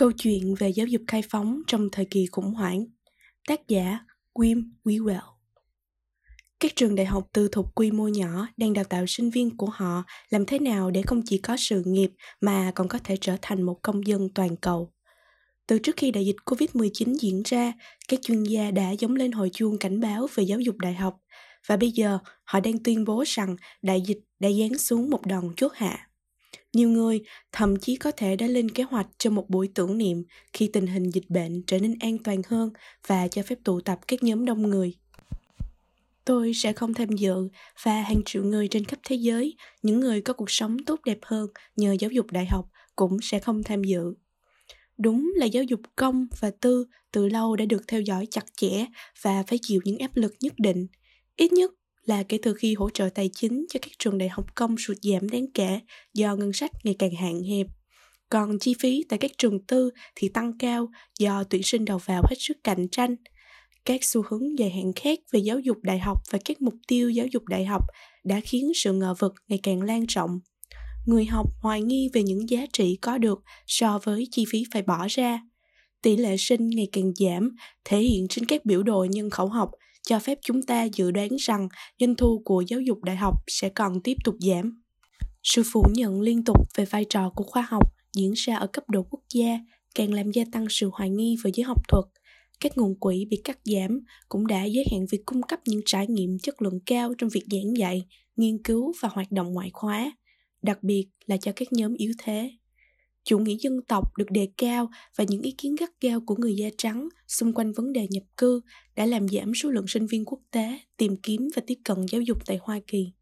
Câu chuyện về giáo dục khai phóng trong thời kỳ khủng hoảng. Tác giả Wim Wewell. Các trường đại học tư thục quy mô nhỏ đang đào tạo sinh viên của họ làm thế nào để không chỉ có sự nghiệp mà còn có thể trở thành một công dân toàn cầu. Từ trước khi đại dịch Covid-19 diễn ra, các chuyên gia đã gióng lên hồi chuông cảnh báo về giáo dục đại học, và bây giờ họ đang tuyên bố rằng đại dịch đã giáng xuống một đòn chốt hạ. Nhiều người thậm chí có thể đã lên kế hoạch cho một buổi tưởng niệm khi tình hình dịch bệnh trở nên an toàn hơn và cho phép tụ tập các nhóm đông người. Tôi sẽ không tham dự, và hàng triệu người trên khắp thế giới, những người có cuộc sống tốt đẹp hơn nhờ giáo dục đại học, cũng sẽ không tham dự. Đúng là giáo dục công và tư từ lâu đã được theo dõi chặt chẽ và phải chịu những áp lực nhất định, ít nhất là kể từ khi hỗ trợ tài chính cho các trường đại học công sụt giảm đáng kể do ngân sách ngày càng hạn hẹp. Còn chi phí tại các trường tư thì tăng cao do tuyển sinh đầu vào hết sức cạnh tranh. Các xu hướng dài hạn khác về giáo dục đại học và các mục tiêu giáo dục đại học đã khiến sự ngờ vực ngày càng lan rộng. Người học hoài nghi về những giá trị có được so với chi phí phải bỏ ra. Tỷ lệ sinh ngày càng giảm, thể hiện trên các biểu đồ nhân khẩu học, cho phép chúng ta dự đoán rằng doanh thu của giáo dục đại học sẽ còn tiếp tục giảm. Sự phủ nhận liên tục về vai trò của khoa học diễn ra ở cấp độ quốc gia càng làm gia tăng sự hoài nghi về giới học thuật. Các nguồn quỹ bị cắt giảm cũng đã giới hạn việc cung cấp những trải nghiệm chất lượng cao trong việc giảng dạy, nghiên cứu và hoạt động ngoại khóa, đặc biệt là cho các nhóm yếu thế. Chủ nghĩa dân tộc được đề cao và những ý kiến gắt gao của người da trắng xung quanh vấn đề nhập cư đã làm giảm số lượng sinh viên quốc tế tìm kiếm và tiếp cận giáo dục tại Hoa Kỳ.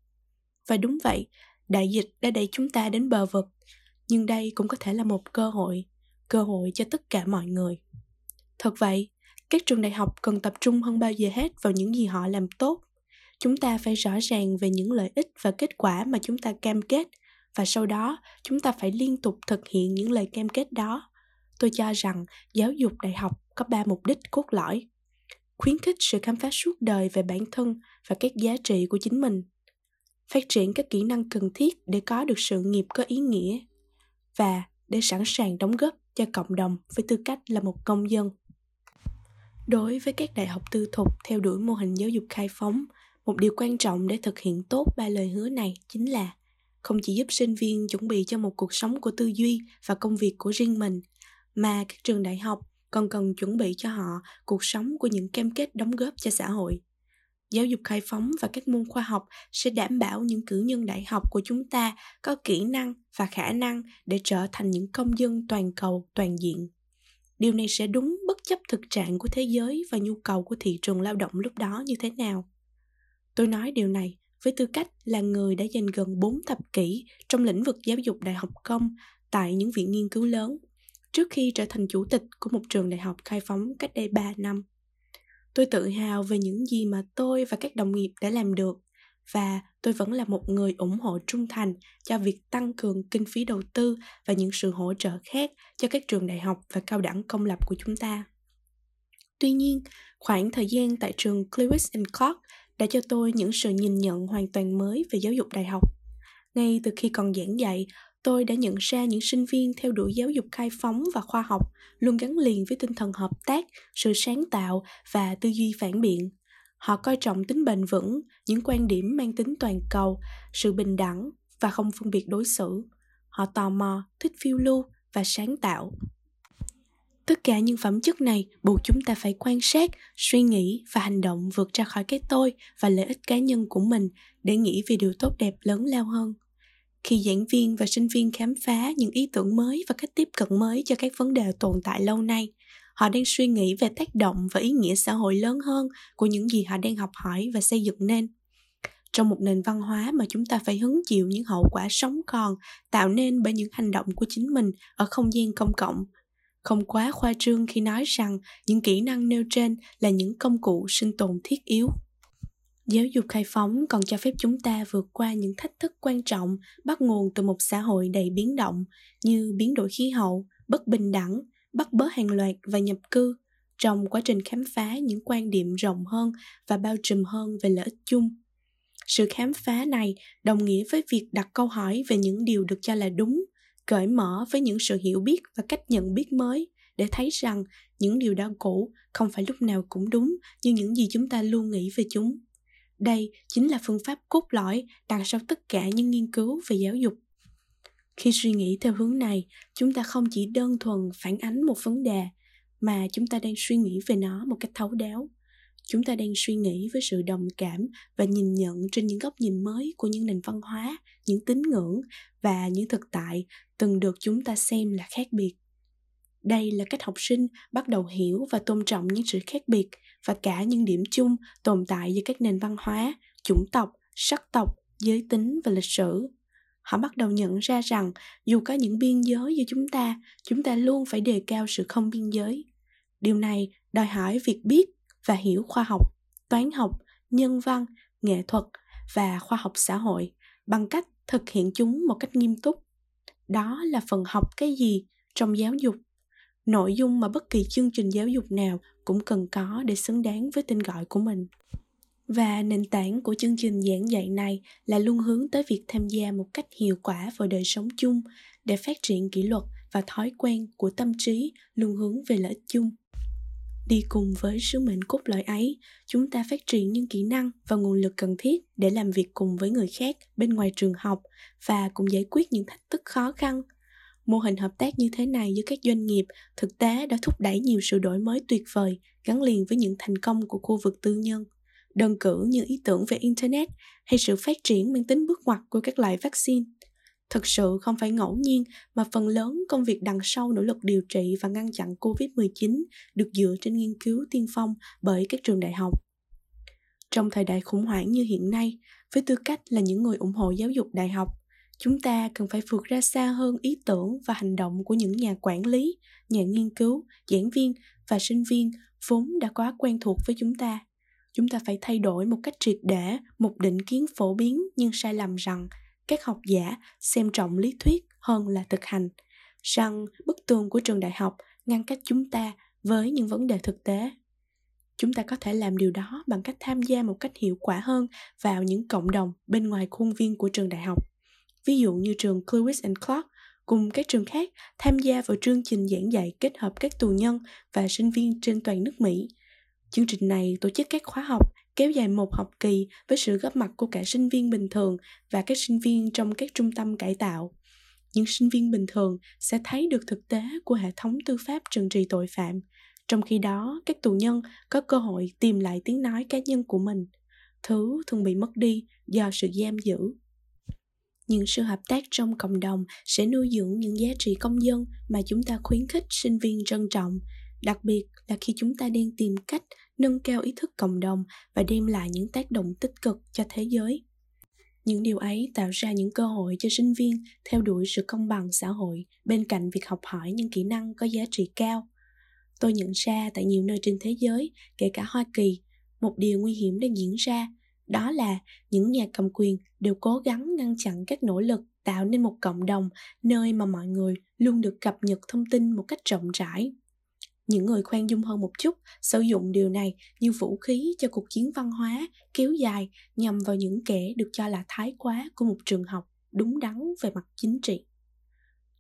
Và đúng vậy, đại dịch đã đẩy chúng ta đến bờ vực, nhưng đây cũng có thể là một cơ hội cho tất cả mọi người. Thật vậy, các trường đại học cần tập trung hơn bao giờ hết vào những gì họ làm tốt. Chúng ta phải rõ ràng về những lợi ích và kết quả mà chúng ta cam kết, và sau đó chúng ta phải liên tục thực hiện những lời cam kết đó. Tôi cho rằng giáo dục đại học có 3 mục đích cốt lõi: khuyến khích sự khám phá suốt đời về bản thân và các giá trị của chính mình, phát triển các kỹ năng cần thiết để có được sự nghiệp có ý nghĩa, và để sẵn sàng đóng góp cho cộng đồng với tư cách là một công dân. Đối với các đại học tư thục theo đuổi mô hình giáo dục khai phóng, một điều quan trọng để thực hiện tốt 3 lời hứa này chính là không chỉ giúp sinh viên chuẩn bị cho một cuộc sống của tư duy và công việc của riêng mình, mà các trường đại học còn cần chuẩn bị cho họ cuộc sống của những cam kết đóng góp cho xã hội. Giáo dục khai phóng và các môn khoa học sẽ đảm bảo những cử nhân đại học của chúng ta có kỹ năng và khả năng để trở thành những công dân toàn cầu toàn diện. Điều này sẽ đúng bất chấp thực trạng của thế giới và nhu cầu của thị trường lao động lúc đó như thế nào. Tôi nói điều này với tư cách là người đã dành gần 4 thập kỷ trong lĩnh vực giáo dục đại học công tại những viện nghiên cứu lớn, trước khi trở thành chủ tịch của một trường đại học khai phóng cách đây 3 năm. Tôi tự hào về những gì mà tôi và các đồng nghiệp đã làm được, và tôi vẫn là một người ủng hộ trung thành cho việc tăng cường kinh phí đầu tư và những sự hỗ trợ khác cho các trường đại học và cao đẳng công lập của chúng ta. Tuy nhiên, khoảng thời gian tại trường Lewis and Clark đã cho tôi những sự nhìn nhận hoàn toàn mới về giáo dục đại học. Ngay từ khi còn giảng dạy, tôi đã nhận ra những sinh viên theo đuổi giáo dục khai phóng và khoa học luôn gắn liền với tinh thần hợp tác, sự sáng tạo và tư duy phản biện. Họ coi trọng tính bền vững, những quan điểm mang tính toàn cầu, sự bình đẳng và không phân biệt đối xử. Họ tò mò, thích phiêu lưu và sáng tạo. Tất cả những phẩm chất này buộc chúng ta phải quan sát, suy nghĩ và hành động vượt ra khỏi cái tôi và lợi ích cá nhân của mình để nghĩ về điều tốt đẹp lớn lao hơn. Khi giảng viên và sinh viên khám phá những ý tưởng mới và cách tiếp cận mới cho các vấn đề tồn tại lâu nay, họ đang suy nghĩ về tác động và ý nghĩa xã hội lớn hơn của những gì họ đang học hỏi và xây dựng nên. Trong một nền văn hóa mà chúng ta phải hứng chịu những hậu quả sống còn tạo nên bởi những hành động của chính mình ở không gian công cộng, không quá khoa trương khi nói rằng những kỹ năng nêu trên là những công cụ sinh tồn thiết yếu. Giáo dục khai phóng còn cho phép chúng ta vượt qua những thách thức quan trọng bắt nguồn từ một xã hội đầy biến động như biến đổi khí hậu, bất bình đẳng, bắt bớ hàng loạt và nhập cư, trong quá trình khám phá những quan điểm rộng hơn và bao trùm hơn về lợi ích chung. Sự khám phá này đồng nghĩa với việc đặt câu hỏi về những điều được cho là đúng, cởi mở với những sự hiểu biết và cách nhận biết mới để thấy rằng những điều đã cũ không phải lúc nào cũng đúng như những gì chúng ta luôn nghĩ về chúng. Đây chính là phương pháp cốt lõi đằng sau tất cả những nghiên cứu về giáo dục. Khi suy nghĩ theo hướng này, chúng ta không chỉ đơn thuần phản ánh một vấn đề, mà chúng ta đang suy nghĩ về nó một cách thấu đáo. Chúng ta đang suy nghĩ với sự đồng cảm và nhìn nhận trên những góc nhìn mới của những nền văn hóa, những tín ngưỡng và những thực tại từng được chúng ta xem là khác biệt. Đây là cách học sinh bắt đầu hiểu và tôn trọng những sự khác biệt và cả những điểm chung tồn tại giữa các nền văn hóa, chủng tộc, sắc tộc, giới tính và lịch sử. Họ bắt đầu nhận ra rằng dù có những biên giới giữa chúng ta luôn phải đề cao sự không biên giới. Điều này đòi hỏi việc biết và hiểu khoa học, toán học, nhân văn, nghệ thuật và khoa học xã hội bằng cách thực hiện chúng một cách nghiêm túc. Đó là phần học cái gì trong giáo dục. Nội dung mà bất kỳ chương trình giáo dục nào cũng cần có để xứng đáng với tên gọi của mình. Và nền tảng của chương trình giảng dạy này là luôn hướng tới việc tham gia một cách hiệu quả vào đời sống chung để phát triển kỷ luật và thói quen của tâm trí luôn hướng về lợi ích chung. Đi cùng với sứ mệnh cốt lõi ấy, chúng ta phát triển những kỹ năng và nguồn lực cần thiết để làm việc cùng với người khác bên ngoài trường học và cùng giải quyết những thách thức khó khăn. Mô hình hợp tác như thế này giữa các doanh nghiệp thực tế đã thúc đẩy nhiều sự đổi mới tuyệt vời gắn liền với những thành công của khu vực tư nhân. Đơn cử như ý tưởng về Internet hay sự phát triển mang tính bước ngoặt của các loại vaccine. Thực sự không phải ngẫu nhiên mà phần lớn công việc đằng sau nỗ lực điều trị và ngăn chặn COVID-19 được dựa trên nghiên cứu tiên phong bởi các trường đại học. Trong thời đại khủng hoảng như hiện nay, với tư cách là những người ủng hộ giáo dục đại học, chúng ta cần phải vượt ra xa hơn ý tưởng và hành động của những nhà quản lý, nhà nghiên cứu, giảng viên và sinh viên vốn đã quá quen thuộc với chúng ta. Chúng ta phải thay đổi một cách triệt để một định kiến phổ biến nhưng sai lầm rằng các học giả xem trọng lý thuyết hơn là thực hành, rằng bức tường của trường đại học ngăn cách chúng ta với những vấn đề thực tế. Chúng ta có thể làm điều đó bằng cách tham gia một cách hiệu quả hơn vào những cộng đồng bên ngoài khuôn viên của trường đại học. Ví dụ như trường Lewis and Clark cùng các trường khác tham gia vào chương trình giảng dạy kết hợp các tù nhân và sinh viên trên toàn nước Mỹ. Chương trình này tổ chức các khóa học kéo dài một học kỳ với sự góp mặt của cả sinh viên bình thường và các sinh viên trong các trung tâm cải tạo. Những sinh viên bình thường sẽ thấy được thực tế của hệ thống tư pháp trừng trị tội phạm, trong khi đó các tù nhân có cơ hội tìm lại tiếng nói cá nhân của mình, thứ thường bị mất đi do sự giam giữ. Những sự hợp tác trong cộng đồng sẽ nuôi dưỡng những giá trị công dân mà chúng ta khuyến khích sinh viên trân trọng, đặc biệt là khi chúng ta đang tìm cách nâng cao ý thức cộng đồng và đem lại những tác động tích cực cho thế giới. Những điều ấy tạo ra những cơ hội cho sinh viên theo đuổi sự công bằng xã hội bên cạnh việc học hỏi những kỹ năng có giá trị cao. Tôi nhận ra tại nhiều nơi trên thế giới, kể cả Hoa Kỳ, một điều nguy hiểm đang diễn ra, đó là những nhà cầm quyền đều cố gắng ngăn chặn các nỗ lực tạo nên một cộng đồng nơi mà mọi người luôn được cập nhật thông tin một cách rộng rãi. Những người khoan dung hơn một chút sử dụng điều này như vũ khí cho cuộc chiến văn hóa kéo dài nhằm vào những kẻ được cho là thái quá của một trường học đúng đắn về mặt chính trị.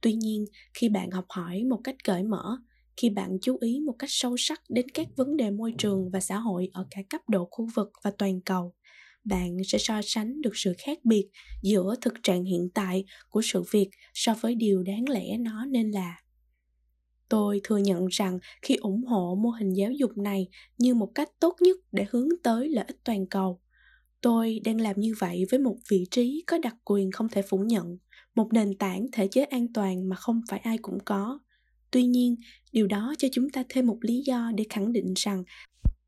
Tuy nhiên, khi bạn học hỏi một cách cởi mở, khi bạn chú ý một cách sâu sắc đến các vấn đề môi trường và xã hội ở cả cấp độ khu vực và toàn cầu, bạn sẽ so sánh được sự khác biệt giữa thực trạng hiện tại của sự việc so với điều đáng lẽ nó nên là. Tôi thừa nhận rằng khi ủng hộ mô hình giáo dục này như một cách tốt nhất để hướng tới lợi ích toàn cầu, tôi đang làm như vậy với một vị trí có đặc quyền không thể phủ nhận, một nền tảng thể chế an toàn mà không phải ai cũng có. Tuy nhiên, điều đó cho chúng ta thêm một lý do để khẳng định rằng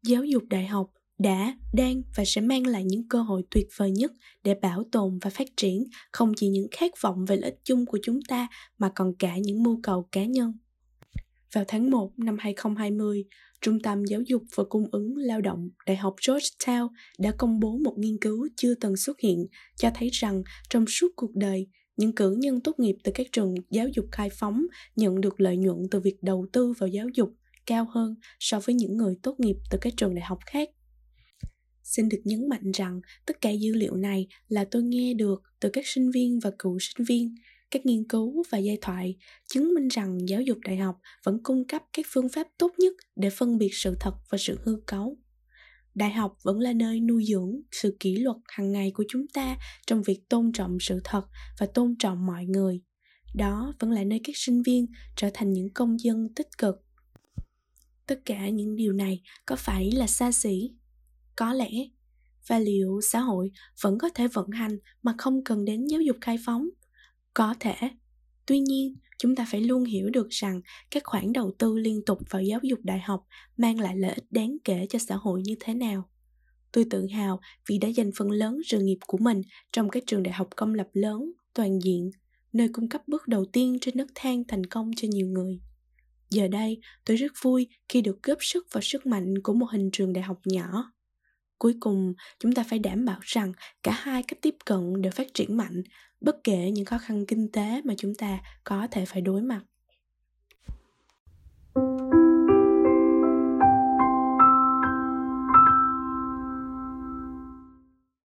giáo dục đại học đã, đang và sẽ mang lại những cơ hội tuyệt vời nhất để bảo tồn và phát triển không chỉ những khát vọng về lợi ích chung của chúng ta mà còn cả những mưu cầu cá nhân. Vào tháng 1 năm 2020, Trung tâm Giáo dục và Cung ứng Lao động Đại học Georgetown đã công bố một nghiên cứu chưa từng xuất hiện cho thấy rằng trong suốt cuộc đời, những cử nhân tốt nghiệp từ các trường giáo dục khai phóng nhận được lợi nhuận từ việc đầu tư vào giáo dục cao hơn so với những người tốt nghiệp từ các trường đại học khác. Xin được nhấn mạnh rằng tất cả dữ liệu này là tôi nghe được từ các sinh viên và cựu sinh viên. Các nghiên cứu và giai thoại chứng minh rằng giáo dục đại học vẫn cung cấp các phương pháp tốt nhất để phân biệt sự thật và sự hư cấu. Đại học vẫn là nơi nuôi dưỡng sự kỷ luật hàng ngày của chúng ta trong việc tôn trọng sự thật và tôn trọng mọi người. Đó vẫn là nơi các sinh viên trở thành những công dân tích cực. Tất cả những điều này có phải là xa xỉ? Có lẽ. Và liệu xã hội vẫn có thể vận hành mà không cần đến giáo dục khai phóng? Có thể. Tuy nhiên, chúng ta phải luôn hiểu được rằng các khoản đầu tư liên tục vào giáo dục đại học mang lại lợi ích đáng kể cho xã hội như thế nào. Tôi tự hào vì đã dành phần lớn sự nghiệp của mình trong các trường đại học công lập lớn, toàn diện, nơi cung cấp bước đầu tiên trên nấc thang thành công cho nhiều người. Giờ đây, tôi rất vui khi được góp sức vào sức mạnh của mô hình trường đại học nhỏ. Cuối cùng, chúng ta phải đảm bảo rằng cả hai cách tiếp cận đều phát triển mạnh, bất kể những khó khăn kinh tế mà chúng ta có thể phải đối mặt.